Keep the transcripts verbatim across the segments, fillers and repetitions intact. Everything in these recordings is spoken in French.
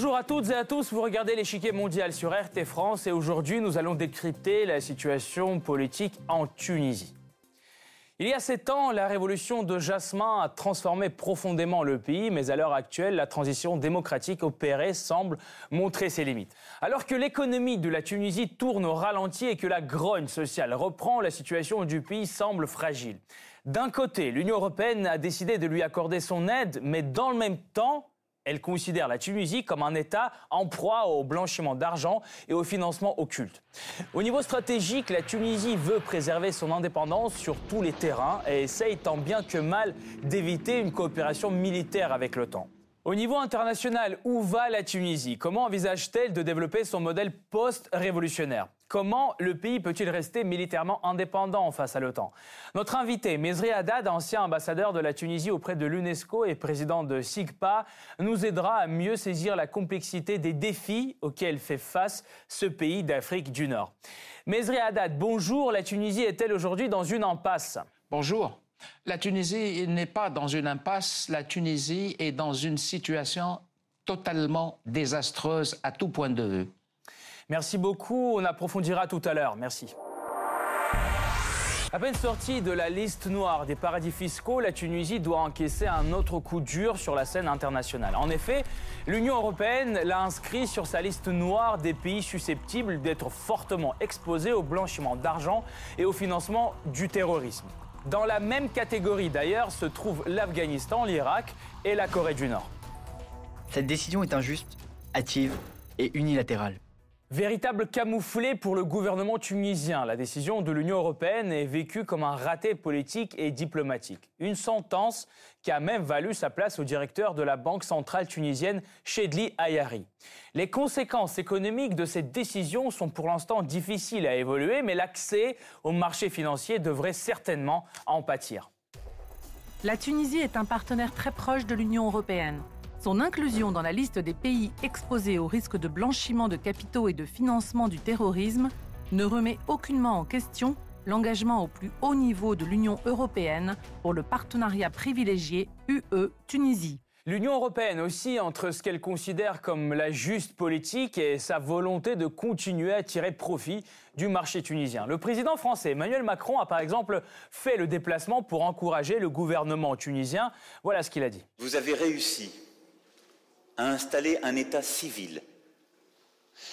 Bonjour à toutes et à tous, vous regardez l'échiquier mondial sur R T France et aujourd'hui nous allons décrypter la situation politique en Tunisie. Il y a sept ans, la révolution de Jasmin a transformé profondément le pays, mais à l'heure actuelle, la transition démocratique opérée semble montrer ses limites. Alors que l'économie de la Tunisie tourne au ralenti et que la grogne sociale reprend, la situation du pays semble fragile. D'un côté, l'Union européenne a décidé de lui accorder son aide, mais dans le même temps, elle considère la Tunisie comme un État en proie au blanchiment d'argent et au financement occulte. Au niveau stratégique, la Tunisie veut préserver son indépendance sur tous les terrains et essaye tant bien que mal d'éviter une coopération militaire avec l'OTAN. Au niveau international, où va la Tunisie? Comment envisage-t-elle de développer son modèle post-révolutionnaire? Comment le pays peut-il rester militairement indépendant face à l'OTAN? Notre invité, Mezri Haddad, ancien ambassadeur de la Tunisie auprès de l'UNESCO et président de SIGPA, nous aidera à mieux saisir la complexité des défis auxquels fait face ce pays d'Afrique du Nord. Mezri Haddad, bonjour. La Tunisie est-elle aujourd'hui dans une impasse? Bonjour. La Tunisie n'est pas dans une impasse. La Tunisie est dans une situation totalement désastreuse à tout point de vue. Merci beaucoup, on approfondira tout à l'heure. Merci. À peine sortie de la liste noire des paradis fiscaux, la Tunisie doit encaisser un autre coup dur sur la scène internationale. En effet, l'Union européenne l'a inscrit sur sa liste noire des pays susceptibles d'être fortement exposés au blanchiment d'argent et au financement du terrorisme. Dans la même catégorie d'ailleurs se trouvent l'Afghanistan, l'Irak et la Corée du Nord. Cette décision est injuste, hâtive et unilatérale. Véritable camouflet pour le gouvernement tunisien, la décision de l'Union européenne est vécue comme un raté politique et diplomatique. Une sentence qui a même valu sa place au directeur de la Banque centrale tunisienne, Chedly Ayari. Les conséquences économiques de cette décision sont pour l'instant difficiles à évaluer, mais l'accès au marché financier devrait certainement en pâtir. La Tunisie est un partenaire très proche de l'Union européenne. Son inclusion dans la liste des pays exposés au risque de blanchiment de capitaux et de financement du terrorisme ne remet aucunement en question l'engagement au plus haut niveau de l'Union européenne pour le partenariat privilégié U E Tunisie. L'Union européenne aussi, entre ce qu'elle considère comme la juste politique et sa volonté de continuer à tirer profit du marché tunisien. Le président français Emmanuel Macron a par exemple fait le déplacement pour encourager le gouvernement tunisien. Voilà ce qu'il a dit. Vous avez réussi à installer un État civil,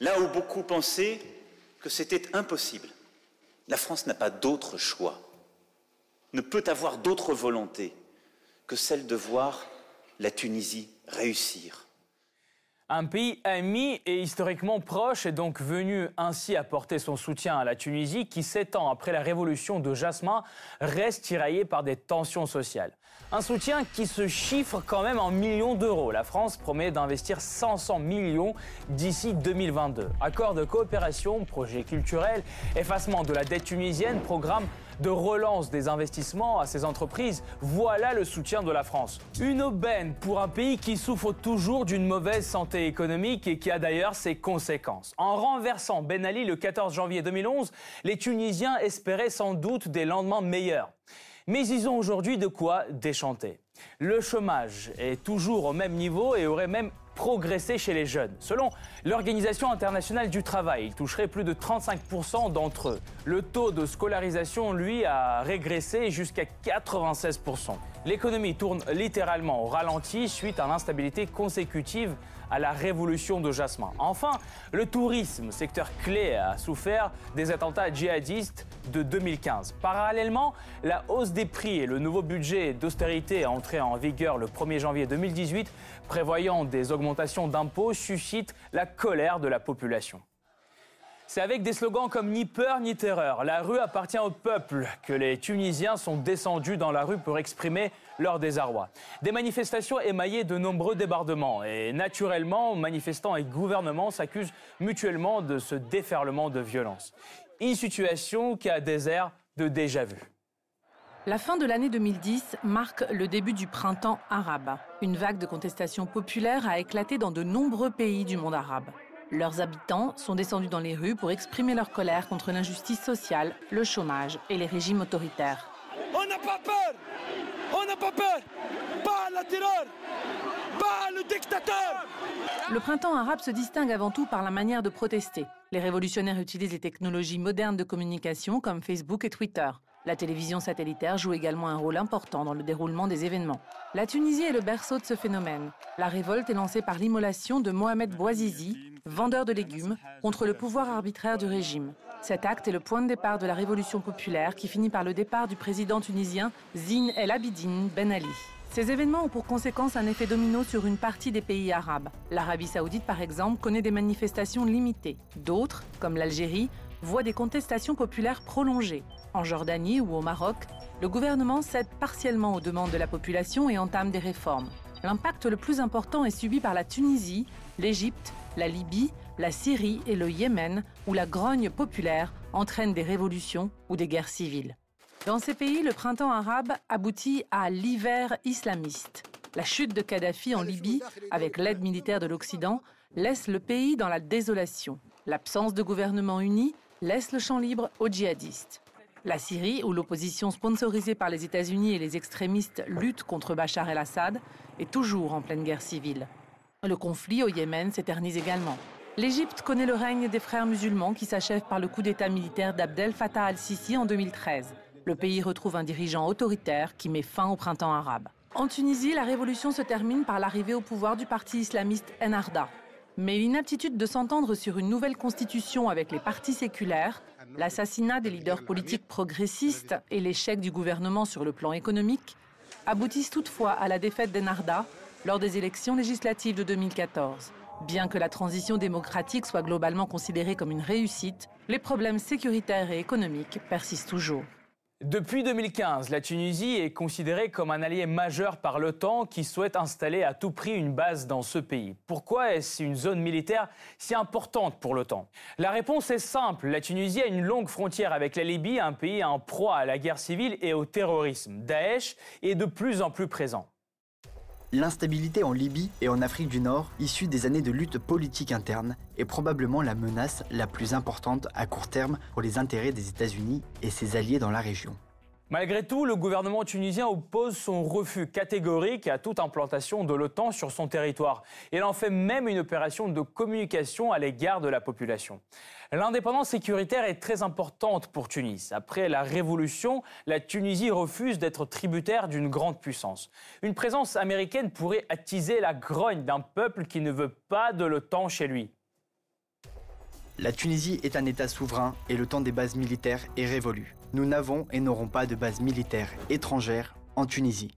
là où beaucoup pensaient que c'était impossible. La France n'a pas d'autre choix, ne peut avoir d'autre volonté que celle de voir la Tunisie réussir. Un pays ami et historiquement proche est donc venu ainsi apporter son soutien à la Tunisie qui, sept ans après la révolution de Jasmin, reste tiraillée par des tensions sociales. Un soutien qui se chiffre quand même en millions d'euros. La France promet d'investir cinq cents millions d'ici deux mille vingt-deux. Accords de coopération, projets culturels, effacement de la dette tunisienne, programme de relance des investissements à ces entreprises, voilà le soutien de la France. Une aubaine pour un pays qui souffre toujours d'une mauvaise santé économique et qui a d'ailleurs ses conséquences. En renversant Ben Ali le quatorze janvier deux mille onze, les Tunisiens espéraient sans doute des lendemains meilleurs. Mais ils ont aujourd'hui de quoi déchanter. Le chômage est toujours au même niveau et aurait même progressé chez les jeunes. Selon l'Organisation internationale du travail, il toucherait plus de trente-cinq pour cent d'entre eux. Le taux de scolarisation, lui, a régressé jusqu'à quatre-vingt-seize pour cent. L'économie tourne littéralement au ralenti suite à l'instabilité consécutive à la révolution de Jasmin. Enfin, le tourisme, secteur clé, a souffert des attentats djihadistes de deux mille quinze. Parallèlement, la hausse des prix et le nouveau budget d'austérité entré en vigueur le premier janvier deux mille dix-huit, prévoyant des augmentations d'impôts, suscitent la colère de la population. C'est avec des slogans comme « Ni peur, ni terreur »,« La rue appartient au peuple » que les Tunisiens sont descendus dans la rue pour exprimer leur désarroi. Des manifestations émaillées de nombreux débordements. Et naturellement, manifestants et gouvernements s'accusent mutuellement de ce déferlement de violence. Une situation qui a des airs de déjà-vu. La fin de l'année deux mille dix marque le début du printemps arabe. Une vague de contestations populaires a éclaté dans de nombreux pays du monde arabe. Leurs habitants sont descendus dans les rues pour exprimer leur colère contre l'injustice sociale, le chômage et les régimes autoritaires. On n'a pas peur! On n'a pas peur. Pas à la terreur. Pas à le dictateur. Le printemps arabe se distingue avant tout par la manière de protester. Les révolutionnaires utilisent les technologies modernes de communication comme Facebook et Twitter. La télévision satellitaire joue également un rôle important dans le déroulement des événements. La Tunisie est le berceau de ce phénomène. La révolte est lancée par l'immolation de Mohamed Bouazizi, vendeur de légumes, contre le pouvoir arbitraire du régime. Cet acte est le point de départ de la révolution populaire qui finit par le départ du président tunisien Zine El Abidine Ben Ali. Ces événements ont pour conséquence un effet domino sur une partie des pays arabes. L'Arabie saoudite, par exemple, connaît des manifestations limitées. D'autres, comme l'Algérie, voient des contestations populaires prolongées. En Jordanie ou au Maroc, le gouvernement cède partiellement aux demandes de la population et entame des réformes. L'impact le plus important est subi par la Tunisie, l'Égypte, la Libye, la Syrie et le Yémen, où la grogne populaire entraîne des révolutions ou des guerres civiles. Dans ces pays, le printemps arabe aboutit à l'hiver islamiste. La chute de Kadhafi en Libye, avec l'aide militaire de l'Occident, laisse le pays dans la désolation. L'absence de gouvernement uni laisse le champ libre aux djihadistes. La Syrie, où l'opposition sponsorisée par les États-Unis et les extrémistes lutte contre Bachar el-Assad, est toujours en pleine guerre civile. Le conflit au Yémen s'éternise également. L'Égypte connaît le règne des frères musulmans qui s'achève par le coup d'État militaire d'Abdel Fattah al-Sisi en deux mille treize. Le pays retrouve un dirigeant autoritaire qui met fin au printemps arabe. En Tunisie, la révolution se termine par l'arrivée au pouvoir du parti islamiste Ennahda. Mais l'inaptitude de s'entendre sur une nouvelle constitution avec les partis séculaires, l'assassinat des leaders politiques progressistes et l'échec du gouvernement sur le plan économique aboutissent toutefois à la défaite d'Ennahda lors des élections législatives de deux mille quatorze. Bien que la transition démocratique soit globalement considérée comme une réussite, les problèmes sécuritaires et économiques persistent toujours. Depuis deux mille quinze, la Tunisie est considérée comme un allié majeur par l'OTAN qui souhaite installer à tout prix une base dans ce pays. Pourquoi est-ce une zone militaire si importante pour l'OTAN? La réponse est simple. La Tunisie a une longue frontière avec la Libye, un pays en proie à la guerre civile et au terrorisme. Daesh est de plus en plus présent. L'instabilité en Libye et en Afrique du Nord, issue des années de lutte politique interne, est probablement la menace la plus importante à court terme pour les intérêts des États-Unis et ses alliés dans la région. Malgré tout, le gouvernement tunisien oppose son refus catégorique à toute implantation de l'OTAN sur son territoire. Il en fait même une opération de communication à l'égard de la population. L'indépendance sécuritaire est très importante pour Tunis. Après la révolution, la Tunisie refuse d'être tributaire d'une grande puissance. Une présence américaine pourrait attiser la grogne d'un peuple qui ne veut pas de l'OTAN chez lui. La Tunisie est un État souverain et le temps des bases militaires est révolu. Nous n'avons et n'aurons pas de bases militaires étrangères en Tunisie.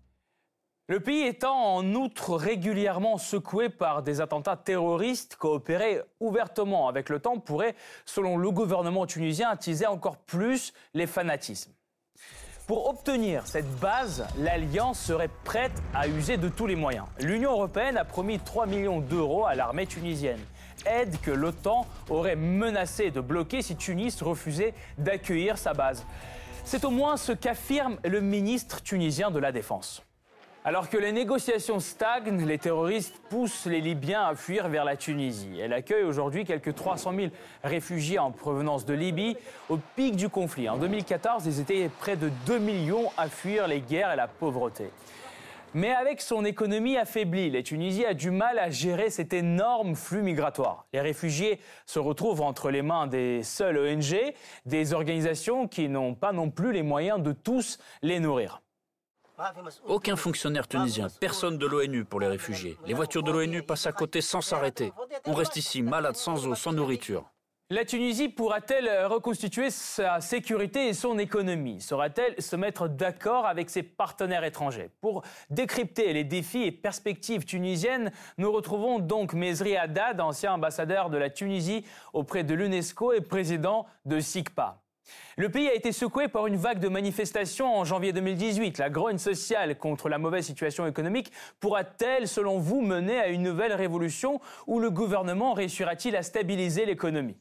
Le pays étant en outre régulièrement secoué par des attentats terroristes, coopérer ouvertement avec l'OTAN pourrait, selon le gouvernement tunisien, attiser encore plus les fanatismes. Pour obtenir cette base, l'Alliance serait prête à user de tous les moyens. L'Union européenne a promis trois millions d'euros à l'armée tunisienne. Aide que l'OTAN aurait menacé de bloquer si Tunis refusait d'accueillir sa base. C'est au moins ce qu'affirme le ministre tunisien de la Défense. Alors que les négociations stagnent, les terroristes poussent les Libyens à fuir vers la Tunisie. Elle accueille aujourd'hui quelques trois cent mille réfugiés en provenance de Libye au pic du conflit. En deux mille quatorze, ils étaient près de deux millions à fuir les guerres et la pauvreté. Mais avec son économie affaiblie, la Tunisie a du mal à gérer cet énorme flux migratoire. Les réfugiés se retrouvent entre les mains des seules O N G, des organisations qui n'ont pas non plus les moyens de tous les nourrir. Aucun fonctionnaire tunisien, personne de l'ONU pour les réfugiés. Les voitures de l'ONU passent à côté sans s'arrêter. On reste ici, malade, sans eau, sans nourriture. La Tunisie pourra-t-elle reconstituer sa sécurité et son économie? Saura-t-elle se mettre d'accord avec ses partenaires étrangers? Pour décrypter les défis et perspectives tunisiennes, nous retrouvons donc Mezri Haddad, ancien ambassadeur de la Tunisie auprès de l'UNESCO et président de SIGPA. Le pays a été secoué par une vague de manifestations en janvier deux mille dix-huit. La grogne sociale contre la mauvaise situation économique pourra-t-elle, selon vous, mener à une nouvelle révolution ou le gouvernement réussira-t-il à stabiliser l'économie?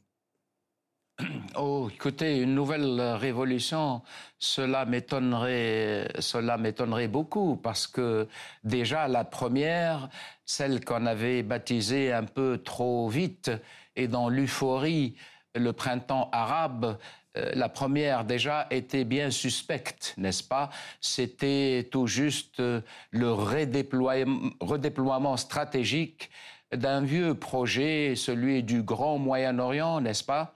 Oh, écoutez, une nouvelle révolution, cela m'étonnerait, cela m'étonnerait beaucoup parce que déjà la première, celle qu'on avait baptisée un peu trop vite et dans l'euphorie le printemps arabe, euh, la première déjà était bien suspecte, n'est-ce pas? C'était tout juste euh, le redéploiement, redéploiement stratégique d'un vieux projet, celui du Grand Moyen-Orient, n'est-ce pas,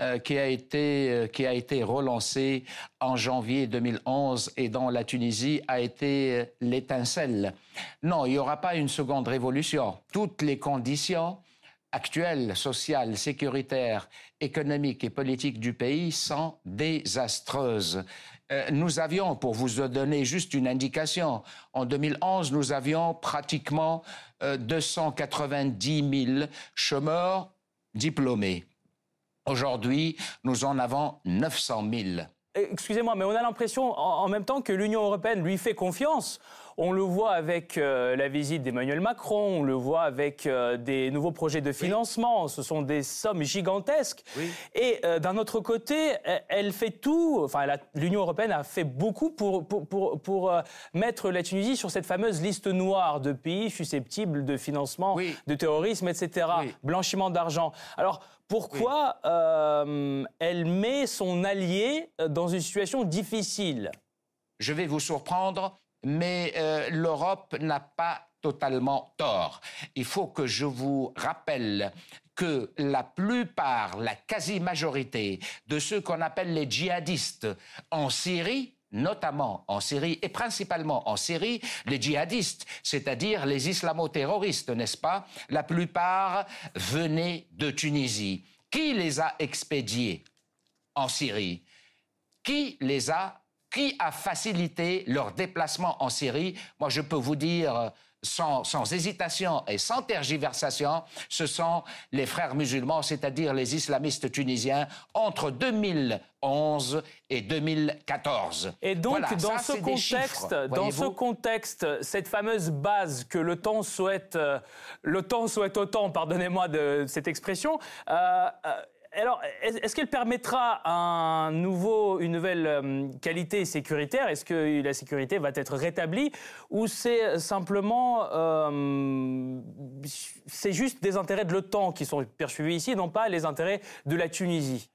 euh, qui a été, euh, qui a été relancé en janvier deux mille onze et dont la Tunisie a été euh, l'étincelle. Non, il n'y aura pas une seconde révolution. Toutes les conditions actuelles, sociales, sécuritaires, économiques et politiques du pays sont désastreuses. Euh, nous avions, pour vous donner juste une indication, en deux mille onze, nous avions pratiquement euh, deux cent quatre-vingt-dix mille chômeurs diplômés. Aujourd'hui, nous en avons neuf cent mille. Excusez-moi, mais on a l'impression en, en même temps que l'Union européenne lui fait confiance. On le voit avec euh, la visite d'Emmanuel Macron, on le voit avec euh, des nouveaux projets de financement, oui. Ce sont des sommes gigantesques. Oui. Et euh, d'un autre côté, elle fait tout, enfin l'Union européenne a fait beaucoup pour, pour, pour, pour euh, mettre la Tunisie sur cette fameuse liste noire de pays susceptibles de financement, oui. de terrorisme, et cetera, oui. blanchiment d'argent. Alors pourquoi oui. euh, elle met son allié dans une situation difficile? Je vais vous surprendre. Mais euh, l'Europe n'a pas totalement tort. Il faut que je vous rappelle que la plupart, la quasi-majorité de ceux qu'on appelle les djihadistes en Syrie, notamment en Syrie et principalement en Syrie, les djihadistes, c'est-à-dire les islamo-terroristes, n'est-ce pas? La plupart venaient de Tunisie. Qui les a expédiés en Syrie? Qui les a Qui a facilité leur déplacement en Syrie? Moi, je peux vous dire sans, sans hésitation et sans tergiversation, ce sont les frères musulmans, c'est-à-dire les islamistes tunisiens, entre deux mille onze et deux mille quatorze. Et donc, voilà, dans, ça, ce, contexte, chiffres, dans ce contexte, cette fameuse base que l'OTAN souhaite, euh, l'OTAN souhaite autant, pardonnez-moi de cette expression, euh, euh, alors, est-ce qu'elle permettra un nouveau, une nouvelle qualité sécuritaire? Est-ce que la sécurité va être rétablie? Ou c'est simplement... Euh, c'est juste des intérêts de l'OTAN qui sont poursuivis ici, non pas les intérêts de la Tunisie?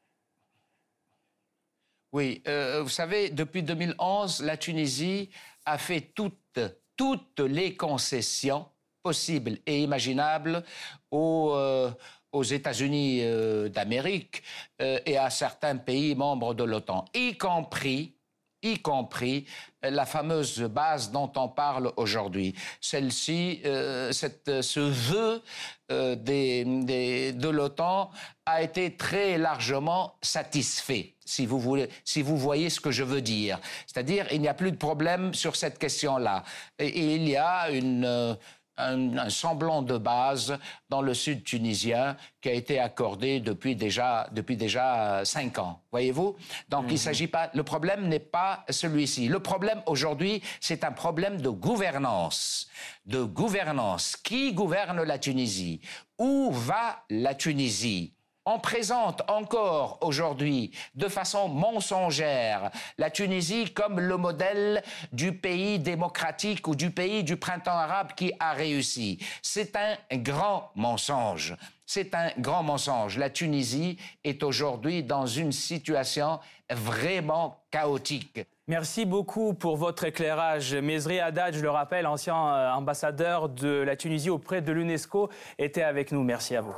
Oui, euh, vous savez, depuis deux mille onze, la Tunisie a fait toutes, toutes les concessions possibles et imaginables aux... Euh, aux États-Unis euh, d'Amérique euh, et à certains pays membres de l'OTAN, y compris, y compris euh, la fameuse base dont on parle aujourd'hui. Celle-ci, euh, cette, ce vœu euh, des, des, de l'OTAN a été très largement satisfait, si vous voulez, si vous voyez ce que je veux dire. C'est-à-dire, il n'y a plus de problème sur cette question-là. Et, et il y a une... Euh, Un, un semblant de base dans le sud tunisien qui a été accordé depuis déjà, depuis déjà cinq ans, voyez-vous? Donc, mm-hmm. il s'agit pas... Le problème n'est pas celui-ci. Le problème, aujourd'hui, c'est un problème de gouvernance. De gouvernance. Qui gouverne la Tunisie? Où va la Tunisie? On présente encore aujourd'hui, de façon mensongère, la Tunisie comme le modèle du pays démocratique ou du pays du printemps arabe qui a réussi. C'est un grand mensonge. C'est un grand mensonge. La Tunisie est aujourd'hui dans une situation vraiment chaotique. Merci beaucoup pour votre éclairage. Mezri Haddad, je le rappelle, ancien ambassadeur de la Tunisie auprès de l'UNESCO, était avec nous. Merci à vous.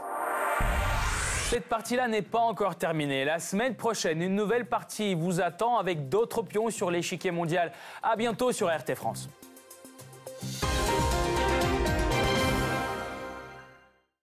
Cette partie-là n'est pas encore terminée. La semaine prochaine, une nouvelle partie vous attend avec d'autres pions sur l'échiquier mondial. À bientôt sur R T France.